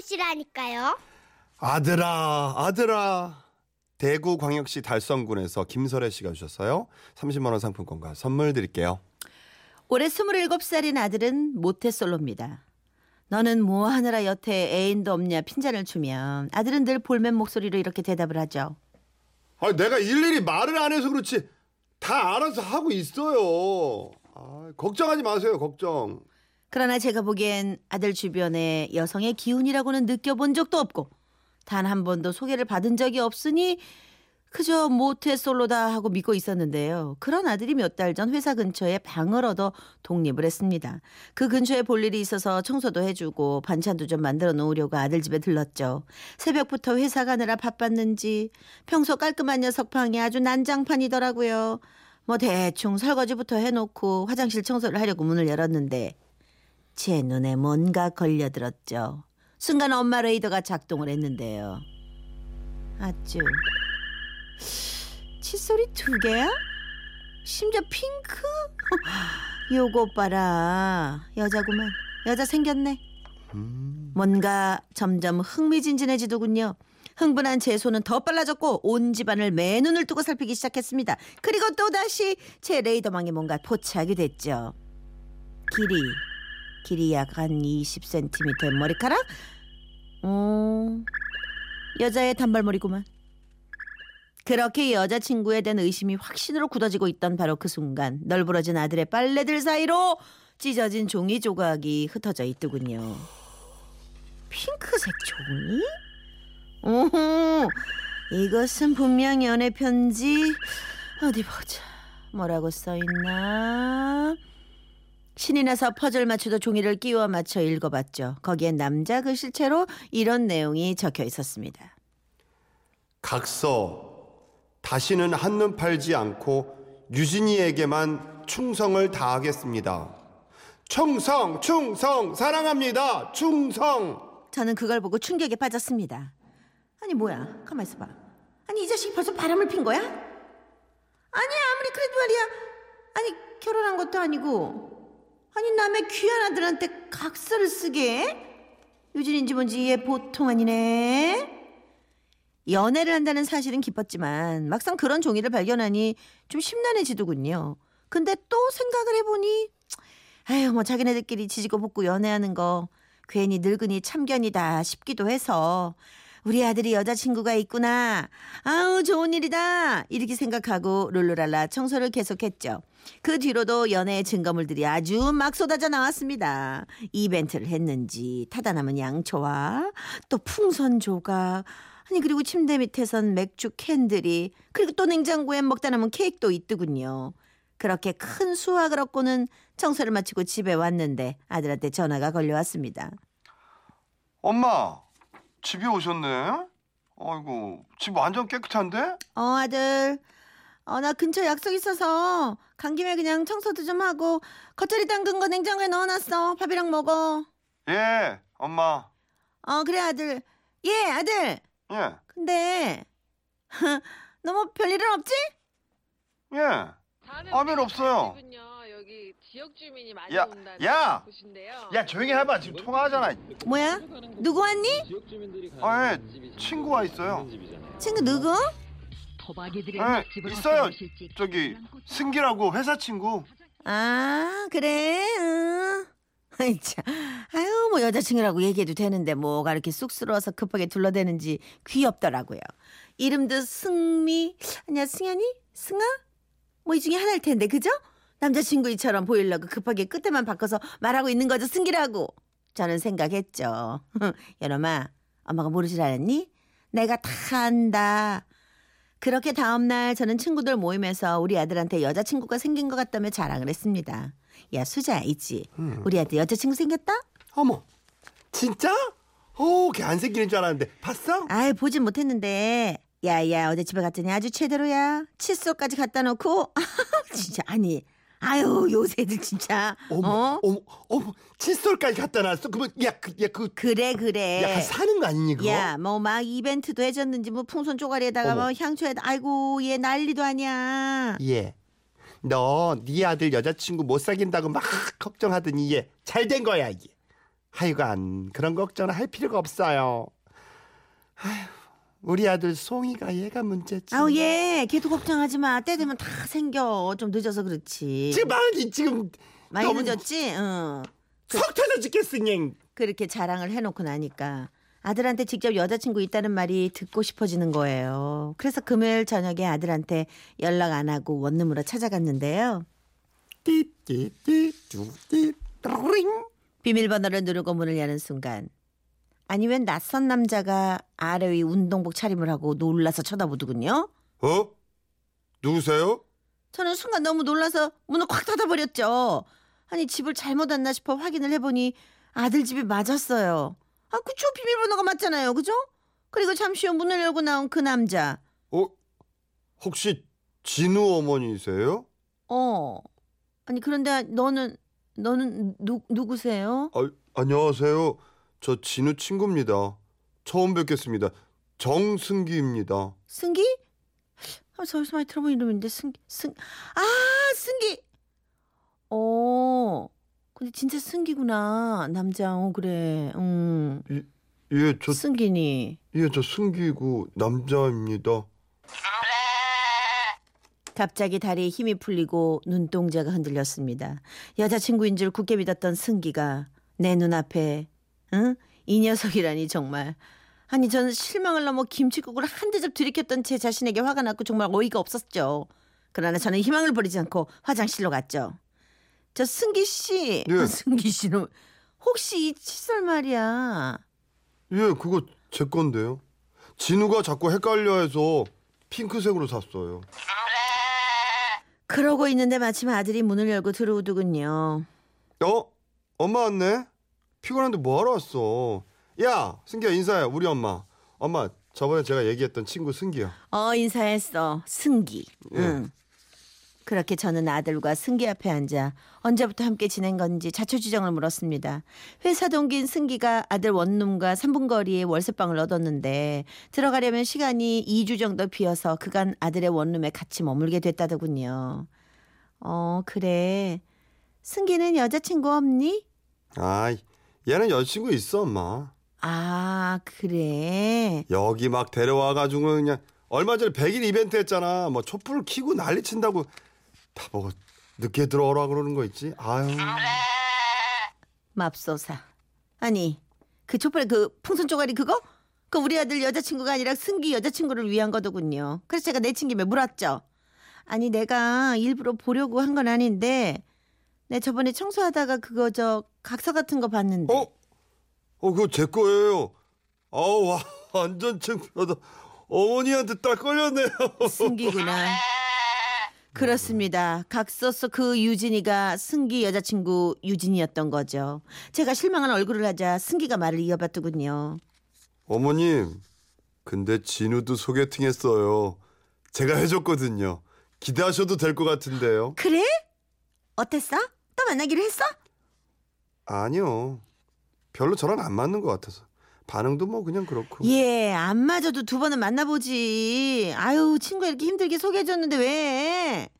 찾아보시라니까요. 아들아, 아들아. 대구광역시 달성군에서 김설혜 씨가 주셨어요. 30만 원 상품권과 선물 드릴게요. 올해 27살인 아들은 모태솔로입니다. 너는 뭐 하느라 여태 애인도 없냐 핀잔을 주면 아들은 늘 볼멘 목소리로 이렇게 대답을 하죠. 아, 내가 일일이 말을 안 해서 그렇지 다 알아서 하고 있어요. 아, 걱정하지 마세요. 걱정. 그러나 제가 보기엔 아들 주변에 여성의 기운이라고는 느껴본 적도 없고 단 한 번도 소개를 받은 적이 없으니 그저 모태솔로다 하고 믿고 있었는데요. 그런 아들이 몇 달 전 회사 근처에 방을 얻어 독립을 했습니다. 그 근처에 볼 일이 있어서 청소도 해주고 반찬도 좀 만들어 놓으려고 아들 집에 들렀죠. 새벽부터 회사 가느라 바빴는지 평소 깔끔한 녀석 방이 아주 난장판이더라고요. 뭐 대충 설거지부터 해놓고 화장실 청소를 하려고 문을 열었는데 제 눈에 뭔가 걸려들었죠. 순간 엄마 레이더가 작동을 했는데요. 아쭈. 칫솔이 2개야? 심지어 핑크? 요거 봐라. 여자구만. 여자 생겼네. 뭔가 점점 흥미진진해지더군요. 흥분한 제 손은 더 빨라졌고 온 집안을 맨눈을 뜨고 살피기 시작했습니다. 그리고 또다시 제 레이더망에 뭔가 포착이 됐죠. 길이 약 한 20cm의 머리카락? 여자의 단발머리구만. 그렇게 여자친구에 대한 의심이 확신으로 굳어지고 있던 바로 그 순간 널브러진 아들의 빨래들 사이로 찢어진 종이 조각이 흩어져 있더군요. 핑크색 종이? 오호, 이것은 분명 연애 편지. 어디 보자. 뭐라고 써있나? 신이 나서 퍼즐 맞추듯 종이를 끼워 맞춰 읽어봤죠. 거기에 남자 글씨체로 이런 내용이 적혀 있었습니다. 각서. 다시는 한눈 팔지 않고 유진이에게만 충성을 다하겠습니다. 충성! 충성! 사랑합니다! 충성! 저는 그걸 보고 충격에 빠졌습니다. 아니 뭐야? 가만 있어봐. 아니 이 자식이 벌써 바람을 핀 거야? 아니 아무리 그래도 말이야. 아니 결혼한 것도 아니고 아니 남의 귀한 아들한테 각서를 쓰게? 유진인지 뭔지 얘 보통 아니네. 연애를 한다는 사실은 기뻤지만 막상 그런 종이를 발견하니 좀 심란해지더군요. 근데 또 생각을 해보니 에휴 뭐 자기네들끼리 지지고 볶고 연애하는 거 괜히 늙은이 참견이다 싶기도 해서 우리 아들이 여자친구가 있구나. 아우 좋은 일이다. 이렇게 생각하고 룰루랄라 청소를 계속했죠. 그 뒤로도 연애의 증거물들이 아주 막 쏟아져 나왔습니다. 이벤트를 했는지 타다 남은 양초와 또 풍선 조각 아니 그리고 침대 밑에선 맥주 캔들이 그리고 또 냉장고엔 먹다 남은 케이크도 있더군요. 그렇게 큰 수확을 얻고는 청소를 마치고 집에 왔는데 아들한테 전화가 걸려왔습니다. 엄마 집에 오셨네. 아이고 집 완전 깨끗한데? 아들 나 근처 약속 있어서 간 김에 그냥 청소도 좀 하고 겉절이 담근 거 냉장고에 넣어놨어. 밥이랑 먹어. 예 엄마. 그래 아들. 예 아들. 예. 근데 너무 별일은 없지? 예. 아무일 없어요. 여기 지역 주민이 많이 온다는 곳인데요. 야 조용히 해봐. 지금 통화하잖아. 뭐야? 누구 왔니? 아, 예. 친구가 있어요. 친구 누구? 예, 있어요. 저기 승기라고 회사 친구. 아 그래? 응. 아유 뭐 여자친구라고 얘기해도 되는데 뭐가 이렇게 쑥스러워서 급하게 둘러대는지 귀엽더라고요. 이름도 승미 아니야 승현이? 승아? 뭐 이 중에 하나일 텐데 그죠? 남자친구 이처럼 보이려고 급하게 끝에만 바꿔서 말하고 있는 거죠. 승기라고 저는 생각했죠. 여놈아 엄마가 모르질 않았니? 내가 다 안다. 그렇게 다음날 저는 친구들 모임에서 우리 아들한테 여자친구가 생긴 것 같다며 자랑을 했습니다. 야 수자 있지? 우리 아들 여자친구 생겼다? 어머 진짜? 걔 안 생기는 줄 알았는데 봤어? 아이 보진 못했는데 야야 어제 집에 갔더니 아주 제대로야. 칫솔까지 갖다 놓고 진짜 아니 아유 요새 애들 진짜 어머 칫솔까지 갖다 놨어? 그러면 그래 야 사는 거 아니니 그거? 야 뭐 막 이벤트도 해줬는지 뭐 풍선 쪼가리에다가 어머. 뭐 향초에다 아이고 얘 난리도 아니야. 예 너 네 아들 여자친구 못 사귄다고 막 걱정하더니 얘 잘 된 거야 이게. 하여간 그런 걱정할 필요가 없어요. 아휴, 우리 아들 송이가 얘가 문제지. 아우 얘 걔도 걱정하지 마. 때 되면 다 생겨. 좀 늦어서 그렇지. 지금 많이 많이 늦었지? 응. 석 터져 죽겠으니. 그렇게 자랑을 해놓고 나니까 아들한테 직접 여자친구 있다는 말이 듣고 싶어지는 거예요. 그래서 금요일 저녁에 아들한테 연락 안 하고 원룸으로 찾아갔는데요. 비밀번호를 누르고 문을 여는 순간 아니 웬 낯선 남자가 아래 위 운동복 차림을 하고 놀라서 쳐다보더군요. 어? 누구세요? 저는 순간 너무 놀라서 문을 콱 닫아버렸죠. 아니 집을 잘못 왔나 싶어 확인을 해보니 아들 집이 맞았어요. 아 그쵸, 비밀번호가 맞잖아요, 그죠? 그리고 잠시 후 문을 열고 나온 그 남자. 어? 혹시 진우 어머니세요? 어. 아니 그런데 너는 누구세요? 아, 안녕하세요. 저 진우 친구입니다. 처음 뵙겠습니다. 정승기입니다. 승기? 아, 저기서 많이 들어본 이름인데 승기. 어. 근데 진짜 승기구나 남자. 어 그래. 예, 저 승기니. 예, 저 승기고 남자입니다. 갑자기 다리에 힘이 풀리고 눈동자가 흔들렸습니다. 여자친구인 줄 굳게 믿었던 승기가 내 눈앞에 응? 이 녀석이라니 정말. 아니 저는 실망을 넘어 김치국을 한 대접 들이켰던 제 자신에게 화가 났고 정말 어이가 없었죠. 그러나 저는 희망을 버리지 않고 화장실로 갔죠. 저 승기 씨, 예. 승기 씨는 혹시 이 칫솔 말이야. 예, 그거 제 건데요. 진우가 자꾸 헷갈려해서 핑크색으로 샀어요. 그러고 있는데 마침 아들이 문을 열고 들어오더군요. 어? 엄마 왔네? 피곤한데 뭐하러 왔어? 야, 승기야 인사해. 우리 엄마. 엄마, 저번에 제가 얘기했던 친구 승기야. 어, 인사했어. 승기. 예. 응. 그렇게 저는 아들과 승기 앞에 앉아 언제부터 함께 지낸 건지 자초지정을 물었습니다. 회사 동기인 승기가 아들 원룸과 3분 거리에 월세방을 얻었는데 들어가려면 시간이 2주 정도 비어서 그간 아들의 원룸에 같이 머물게 됐다더군요. 어 그래. 승기는 여자친구 없니? 아 얘는 여자친구 있어 엄마. 아 그래. 여기 막 데려와가지고 그냥 얼마 전에 100일 이벤트 했잖아. 뭐 촛불을 켜고 난리 친다고. 다 보고 늦게 들어오라 그러는 거 있지? 아유. 맙소사. 아니 그 촛불에 그 풍선 쪼가리 그거? 그 우리 아들 여자친구가 아니라 승기 여자친구를 위한 거더군요. 그래서 제가 내친 김에 물었죠. 아니 내가 일부러 보려고 한 건 아닌데 내 저번에 청소하다가 그거 저 각서 같은 거 봤는데. 어 그거 제 거예요. 아우 완전 창피하다. 어머니한테 딱 걸렸네요. 승기구나. 그렇습니다. 각서 속 그 유진이가 승기 여자친구 유진이였던 거죠. 제가 실망한 얼굴을 하자 승기가 말을 이어봤더군요. 어머님, 근데 진우도 소개팅 했어요. 제가 해줬거든요. 기대하셔도 될 것 같은데요. 그래? 어땠어? 또 만나기로 했어? 아니요. 별로 저랑 안 맞는 것 같아서. 반응도 뭐 그냥 그렇고. 예, 안 맞아도 두 번은 만나보지. 아유, 친구가 이렇게 힘들게 소개해줬는데 왜?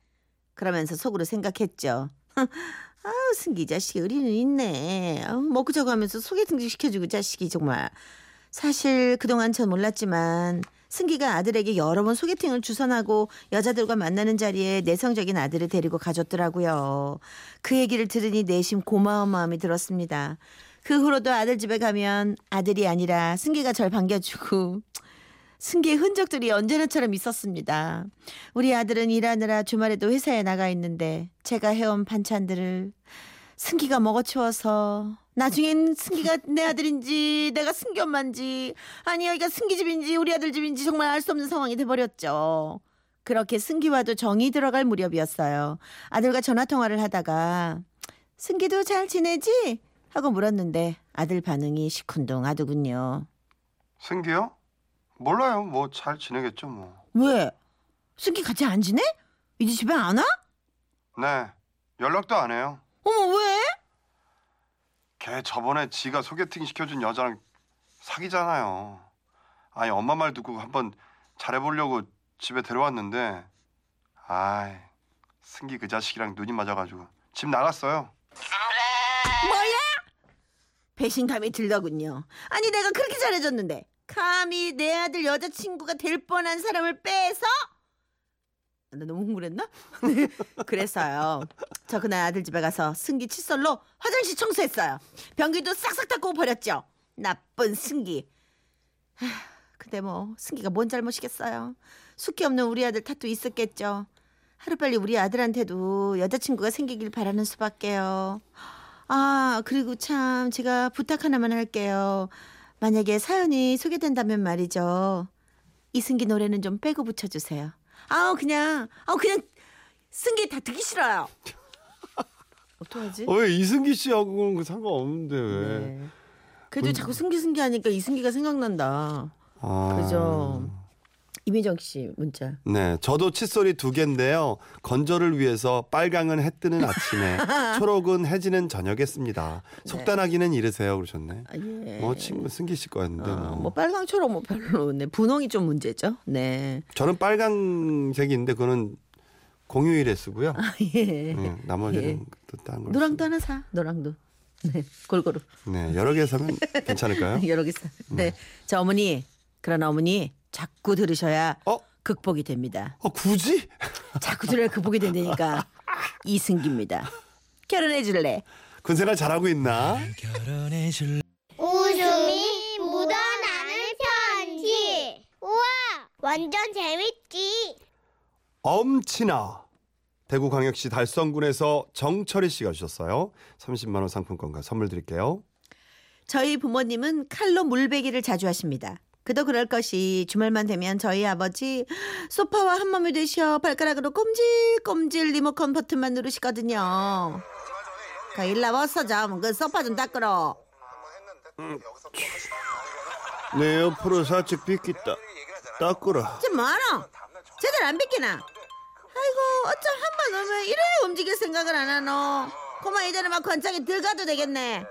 그러면서 속으로 생각했죠. 아유, 승기 자식이 의리는 있네. 아유, 먹고 자고 하면서 소개팅 시켜주고 자식이 정말. 사실 그동안 전 몰랐지만 승기가 아들에게 여러 번 소개팅을 주선하고 여자들과 만나는 자리에 내성적인 아들을 데리고 가줬더라고요. 그 얘기를 들으니 내심 고마운 마음이 들었습니다. 그 후로도 아들 집에 가면 아들이 아니라 승기가 절 반겨주고 승기의 흔적들이 언제나처럼 있었습니다. 우리 아들은 일하느라 주말에도 회사에 나가 있는데 제가 해온 반찬들을 승기가 먹어치워서 나중엔 승기가 내 아들인지 내가 승기 엄마인지 아니 여기가 승기 집인지 우리 아들 집인지 정말 알 수 없는 상황이 돼버렸죠. 그렇게 승기와도 정이 들어갈 무렵이었어요. 아들과 전화통화를 하다가 승기도 잘 지내지? 하고 물었는데 아들 반응이 시큰둥하더군요. 승기요? 몰라요. 뭐 잘 지내겠죠 뭐. 왜? 승기 같이 안 지내? 이제 집에 안 와? 네. 연락도 안 해요. 어머 왜? 걔 저번에 지가 소개팅 시켜준 여자랑 사귀잖아요. 아니 엄마 말 듣고 한번 잘해보려고 집에 데려왔는데 아이 승기 그 자식이랑 눈이 맞아가지고 집 나갔어요. 뭐야? 배신감이 들더군요. 아니 내가 그렇게 잘해줬는데 감히 내 아들 여자친구가 될 뻔한 사람을 빼서? 나 너무 흥분했나? 그랬어요. 저 그날 아들 집에 가서 승기 칫솔로 화장실 청소했어요. 변기도 싹싹 닦고 버렸죠. 나쁜 승기. 근데 뭐 승기가 뭔 잘못이겠어요. 숙기 없는 우리 아들 탓도 있었겠죠. 하루빨리 우리 아들한테도 여자친구가 생기길 바라는 수밖에요. 아 그리고 참 제가 부탁 하나만 할게요. 만약에 사연이 소개된다면 말이죠. 이승기 노래는 좀 빼고 붙여주세요. 아우 그냥 승기 다 듣기 싫어요. 어떡하지? 왜 이승기 씨하고는 상관없는데 왜? 네. 그래도 자꾸 승기 하니까 이승기가 생각난다. 아... 그죠? 이미정 씨 문자. 네, 저도 칫솔이 2개인데요. 건조를 위해서 빨강은 해 뜨는 아침에, 초록은 해지는 저녁에 씁니다. 속단하기는 네. 이르세요, 그러셨네. 아, 예. 뭐 친구 승기 씨 거였는데. 뭐 빨강 초록 뭐 별로네. 분홍이 좀 문제죠. 네. 저는 빨강색인데 그거는 공휴일에 쓰고요. 아, 예. 네, 나머지는 예. 또 다른 걸. 노랑도 하나 사. 노랑도. 네, 골고루. 네, 여러 개 사면 괜찮을까요? 여러 개 사. 네, 저 어머니. 그러나 어머니. 자꾸 들으셔야 극복이 됩니다. 굳이? 자꾸 들어야 극복이 된다니까. 이승기입니다. 결혼해 줄래? 군생활 잘하고 있나? 결혼해 줄래? 웃음이 묻어나는 편지. 우와 완전 재밌지. 엄친아. 대구광역시 달성군에서 정철희 씨가 주셨어요. 30만 원 상품권과 선물 드릴게요. 저희 부모님은 칼로 물베기를 자주 하십니다. 그도 그럴 것이 주말만 되면 저희 아버지 소파와 한몸이 되셔 발가락으로 꼼질꼼질 리모컨 버튼만 누르시거든요. 가 일나왔어 좀. 그 소파 좀 닦으러. 내 옆으로 살짝 빗겠다. 닦으라. 좀 많아. 제대로 안 빗기나. 아이고 어쩜 한번 오면 이래 움직일 생각을 안 하노. 그만 이제는 막 관장에 들어가도 되겠네.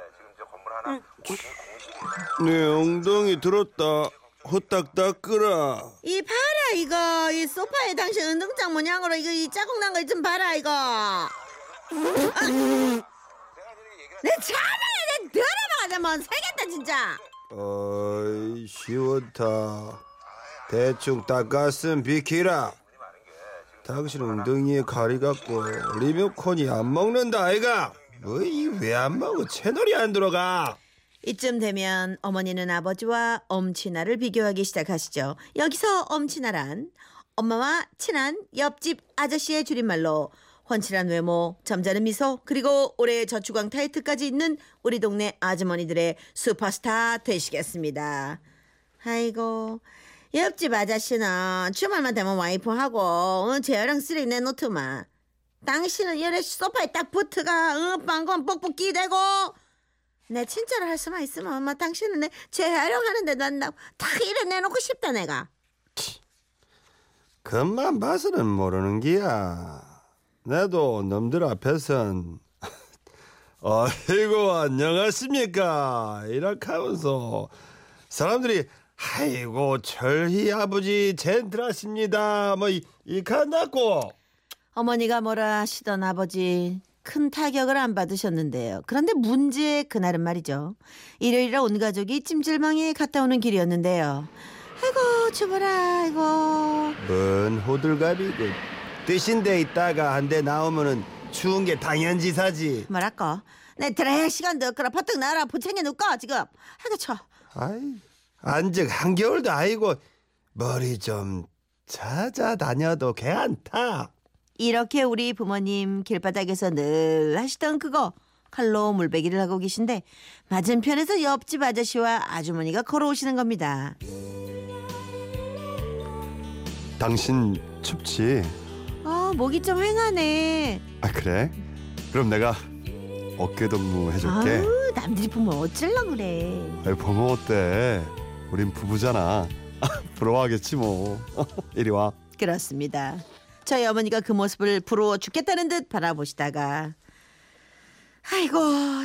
내 엉덩이 들었다. 후딱 닦으라. 이 봐라 이거 이 소파에 당신 운동장 모양으로 이거 이 자국 난 거 좀 봐라 이거. 내 참아 내 더러워가자 뭐 살겠다 진짜. 어이 시원타. 대충 닦았음 비키라. 당신 엉덩이에 가리 갖고 리모컨이 안 먹는다 아이가. 어이 왜 안 먹어 채널이 안 들어가. 이쯤 되면 어머니는 아버지와 엄친아를 비교하기 시작하시죠. 여기서 엄친아란 엄마와 친한 옆집 아저씨의 줄임말로 훤칠한 외모, 점잖은 미소, 그리고 올해 저축왕 타이틀까지 있는 우리 동네 아주머니들의 슈퍼스타 되시겠습니다. 아이고 옆집 아저씨는 주말만 되면 와이프하고 재활용 쓰레기 내놓더만. 당신은 열애 소파에 딱 붙어가 방금 뻑뻑 끼대고. 내 진짜로 할 수만 있으면 엄마 당신은 내 재활용하는데 난 딱 이래 내놓고 싶다 내가. 그만 봐서는 모르는 기야. 나도 놈들 앞에선 아이고 안녕하십니까 이렇게 하면서 사람들이 아이고 철희 아버지 젠틀하십니다 뭐 이칸 났고. 어머니가 뭐라 하시던 아버지 큰 타격을 안 받으셨는데요. 그런데 문제 그날은 말이죠. 일요일에 온 가족이 찜질방에 갔다 오는 길이었는데요. 아이고 주부라 아이고. 뭔 호들갑이고. 뜨신 데 있다가 한 대 나오면은 추운 게 당연지사지. 뭐랄까. 내 드라이 시간도 없거라. 퍼뜩 나라 보챙겨 놓고 지금. 아이고 쳐. 아이 안즉 한겨울도 아이고. 머리 좀 찾아다녀도 괜찮다. 이렇게 우리 부모님 길바닥에서 늘 하시던 그거 칼로 물베기를 하고 계신데 맞은편에서 옆집 아저씨와 아주머니가 걸어오시는 겁니다. 당신 춥지? 목이 좀 휑하네. 아 그래? 그럼 내가 어깨동무 해줄게. 아우 남들이 보면 어쩌려고 그래. 아이 보면 어때? 우린 부부잖아. 부러워하겠지 뭐. 이리 와. 그렇습니다. 저희 어머니가 그 모습을 부러워 죽겠다는 듯 바라보시다가 아이고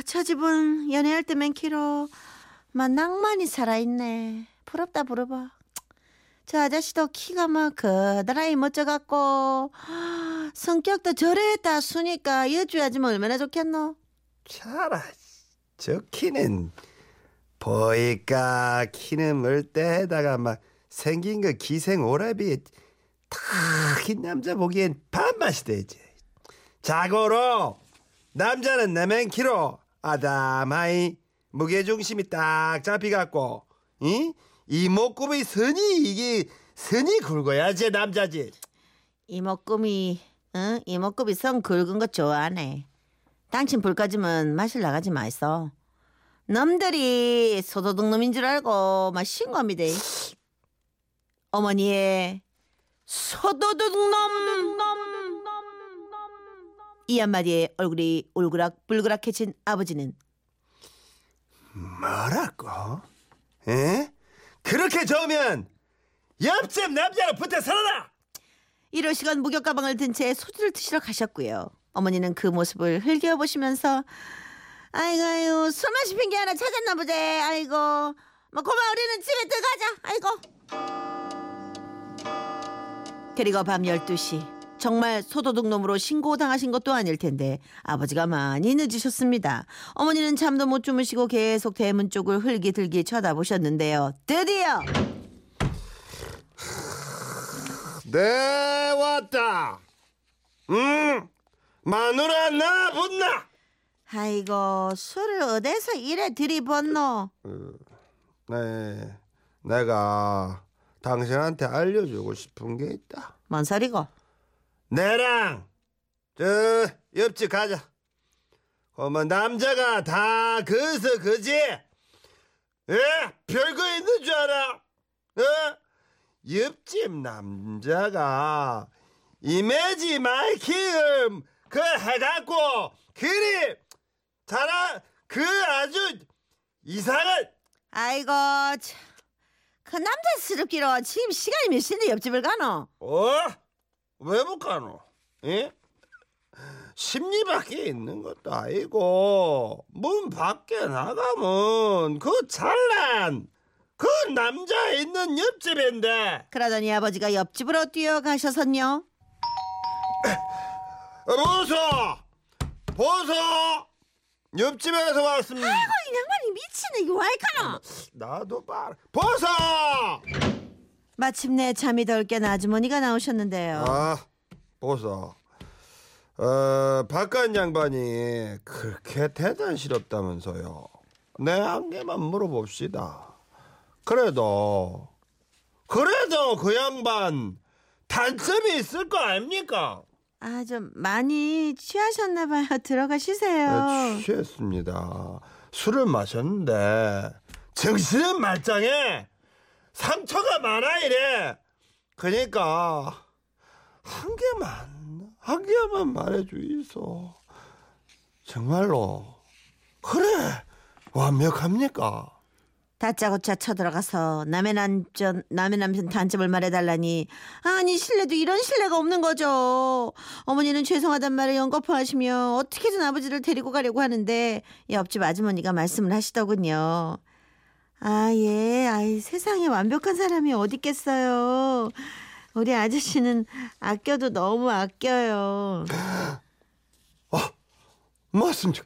저 집은 연애할 때만 키로 막 낭만이 살아있네. 부럽다 부러워. 저 아저씨도 키가 막 그다라이 멋져갖고 성격도 저랬다 수니까 여주야지면 얼마나 좋겠노. 차라 저 키는 보이까 키는 물때에다가 막 생긴 거 기생 오라비에 탁 흰 남자 보기엔 밥맛이 되지. 자고로 남자는 내맨키로 아담하이 무게중심이 딱 잡히갖고 이목구비 선이 이게 선이 굵어야지 남자지. 이목구비 선 굵은 거 좋아하네. 당신 불까지면 마실 나가지 마있어. 놈들이 소도둑 놈인 줄 알고 막 신검이대. 어머니의 소도둑 놈. 이 한마디에 얼굴이 울그락불그락해진 아버지는 뭐라고? 에? 그렇게 저으면 옆집 남자로 붙어 살아라! 이럴 시간 목욕 가방을 든 채 소주를 드시러 가셨고요. 어머니는 그 모습을 흘겨보시면서 아이고 술 마시는 게 하나 찾았나 보제. 아이고 고마워 우리는 집에 들어가자. 아이고. 그리고 밤 12시 정말 소도둑놈으로 신고당하신 것도 아닐 텐데 아버지가 많이 늦으셨습니다. 어머니는 잠도 못 주무시고 계속 대문 쪽을 흘기들기 쳐다보셨는데요. 드디어 네 왔다. 마누라 나 붙나. 아이고 술을 어디서 이래 들이붓노. 네, 내가 당신한테 알려주고 싶은 게 있다. 뭔 소리고? 내랑 저 옆집 가자. 어머 남자가 다 그서 그지? 예? 별거 있는 줄 알아? 예? 옆집 남자가 이미지 마이킹을 그 해갖고 그리 자라 그 아주 이상한. 아이고 참. 그 남자스럽기로 지금 시간이 몇 시인데 옆집을 가노? 어? 왜 못 가노? 예? 심리 밖에 있는 것도 아니고 문 밖에 나가면 그 잘난 그 남자 있는 옆집인데. 그러더니 아버지가 옆집으로 뛰어가셔서요. 보소! 보소! 옆집에서 왔습니다. 아이고 이 양반이 미치네. 이거 왜 가노? 나도 봐라. 보소! 마침내 잠이 덜 깬 아주머니가 나오셨는데요. 아, 보소. 바깥 양반이 그렇게 대단시럽다면서요. 내 한 개만 물어봅시다. 그래도 그 양반 단점이 있을 거 아닙니까? 아, 좀 많이 취하셨나 봐요. 들어가시세요. 네, 취했습니다. 술을 마셨는데 정신은 말짱해. 상처가 많아 이래. 그러니까 한 개만 말해주이소. 정말로 그래 완벽합니까? 다짜고짜 쳐들어가서 남의 남편 단점을 말해달라니. 아니 신뢰도 이런 신뢰가 없는 거죠. 어머니는 죄송하단 말을 연거푸하시며 어떻게든 아버지를 데리고 가려고 하는데 옆집 아주머니가 말씀을 하시더군요. 아, 예. 아이, 세상에 완벽한 사람이 어디 있겠어요. 우리 아저씨는 아껴도 너무 아껴요. 아, 맞습니까?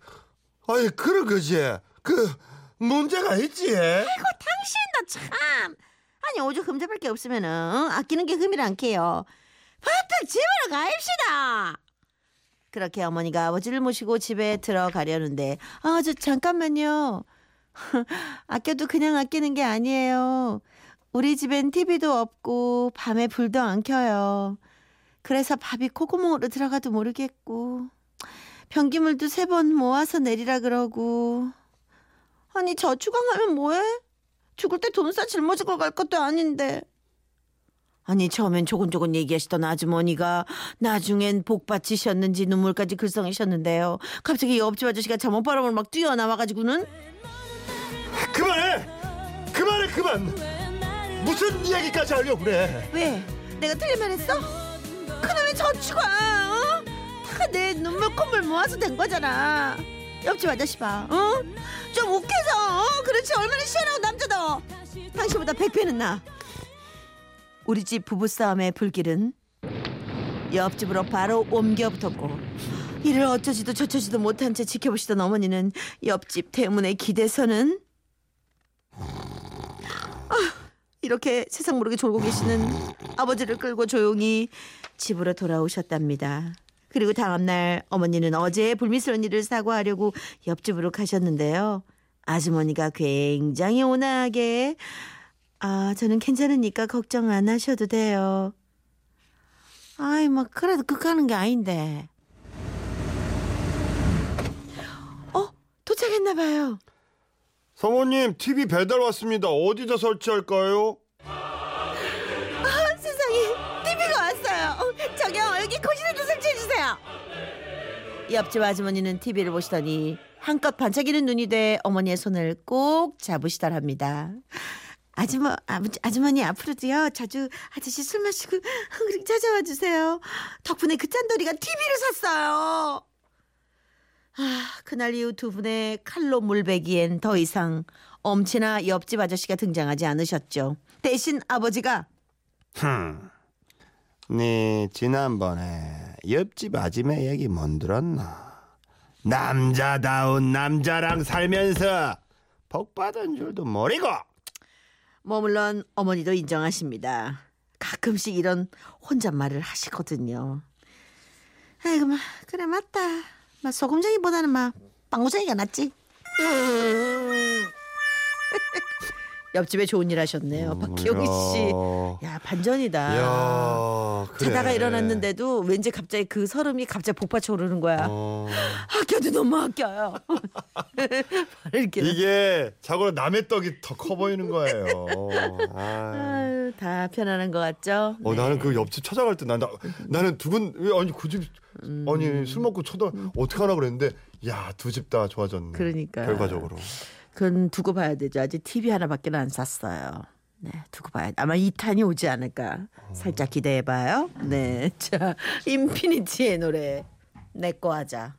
아니, 그런 거지. 문제가 있지. 아이고, 당신도 참. 아니, 오죽 흠잡을 게 없으면은, 아끼는 게 흠이라 않게요. 바로 집으로 가입시다. 그렇게 어머니가 아버지를 모시고 집에 들어가려는데, 아, 저 잠깐만요. 아껴도 그냥 아끼는 게 아니에요. 우리 집엔 TV도 없고 밤에 불도 안 켜요. 그래서 밥이 콧구멍으로 들어가도 모르겠고 변기물도 3번 모아서 내리라 그러고. 아니 저축왕하면 뭐해? 죽을 때 돈 싸 짊어지고 갈 것도 아닌데. 아니 처음엔 조곤조곤 얘기하시던 아주머니가 나중엔 복받치셨는지 눈물까지 글썽이셨는데요. 갑자기 옆집 아저씨가 잠옷바람을 막 뛰어나와가지고는 그만해. 무슨 이야기까지 하려고 그래. 왜? 내가 틀린 말 했어? 그놈의 저축아. 어? 다 내 눈물 콧물 모아서 된 거잖아. 옆집 아저씨 봐. 어? 좀 욱해서. 그렇지. 얼마나 시원하고 남자다. 당신보다 100배는 나. 우리 집 부부싸움의 불길은 옆집으로 바로 옮겨 붙었고 이를 어쩌지도 저쩌지도 못한 채 지켜보시던 어머니는 옆집 대문에 기대서는 이렇게 세상 모르게 졸고 계시는 아버지를 끌고 조용히 집으로 돌아오셨답니다. 그리고 다음날 어머니는 어제의 불미스러운 일을 사과하려고 옆집으로 가셨는데요. 아주머니가 굉장히 온화하게 저는 괜찮으니까 걱정 안 하셔도 돼요. 아이 막 그래도 극하는 게 아닌데. 도착했나 봐요. 사모님, TV 배달 왔습니다. 어디다 설치할까요? 세상에, TV가 왔어요. 저기요, 여기 거실에도 설치해주세요. 옆집 아주머니는 TV를 보시더니 한껏 반짝이는 눈이 돼 어머니의 손을 꼭 잡으시더랍니다. 아주머니 앞으로도요, 자주 아저씨 술 마시고 그렇게 찾아와 주세요. 덕분에 그 짠돌이가 TV를 샀어요. 그날 이후 두 분의 칼로 물베기엔 더 이상 엄치나 옆집 아저씨가 등장하지 않으셨죠. 대신 아버지가 네 지난번에 옆집 아줌마 얘기 못 들었나? 남자다운 남자랑 살면서 복 받은 줄도 모르고. 뭐 물론 어머니도 인정하십니다. 가끔씩 이런 혼잣말을 하시거든요. 아이고 막 그래 맞다. 소금쟁이보다는 방구쟁이가 낫지. 옆집에 좋은 일 하셨네요. 박기영 씨. 야 반전이다. 야, 그래. 자다가 일어났는데도 왠지 갑자기 그 설움이 갑자기 폭발쳐 오르는 거야. 아껴도 너무 아껴요. 이게 자고로 남의 떡이 더 커 보이는 거예요. 아유, 다 편안한 것 같죠? 네. 나는 그 옆집 찾아갈 때 나는 두근 아니 그 집 아니 술 먹고 쳐다 어떡하나 그랬는데 야 두 집 다 좋아졌네. 그러니까 결과적으로. 그건 두고 봐야 되죠. 아직 TV 하나밖에 안 샀어요. 네, 두고 봐야 아마 2탄이 오지 않을까. 살짝 기대해봐요. 네, 자 인피니티의 노래 내 거 하자.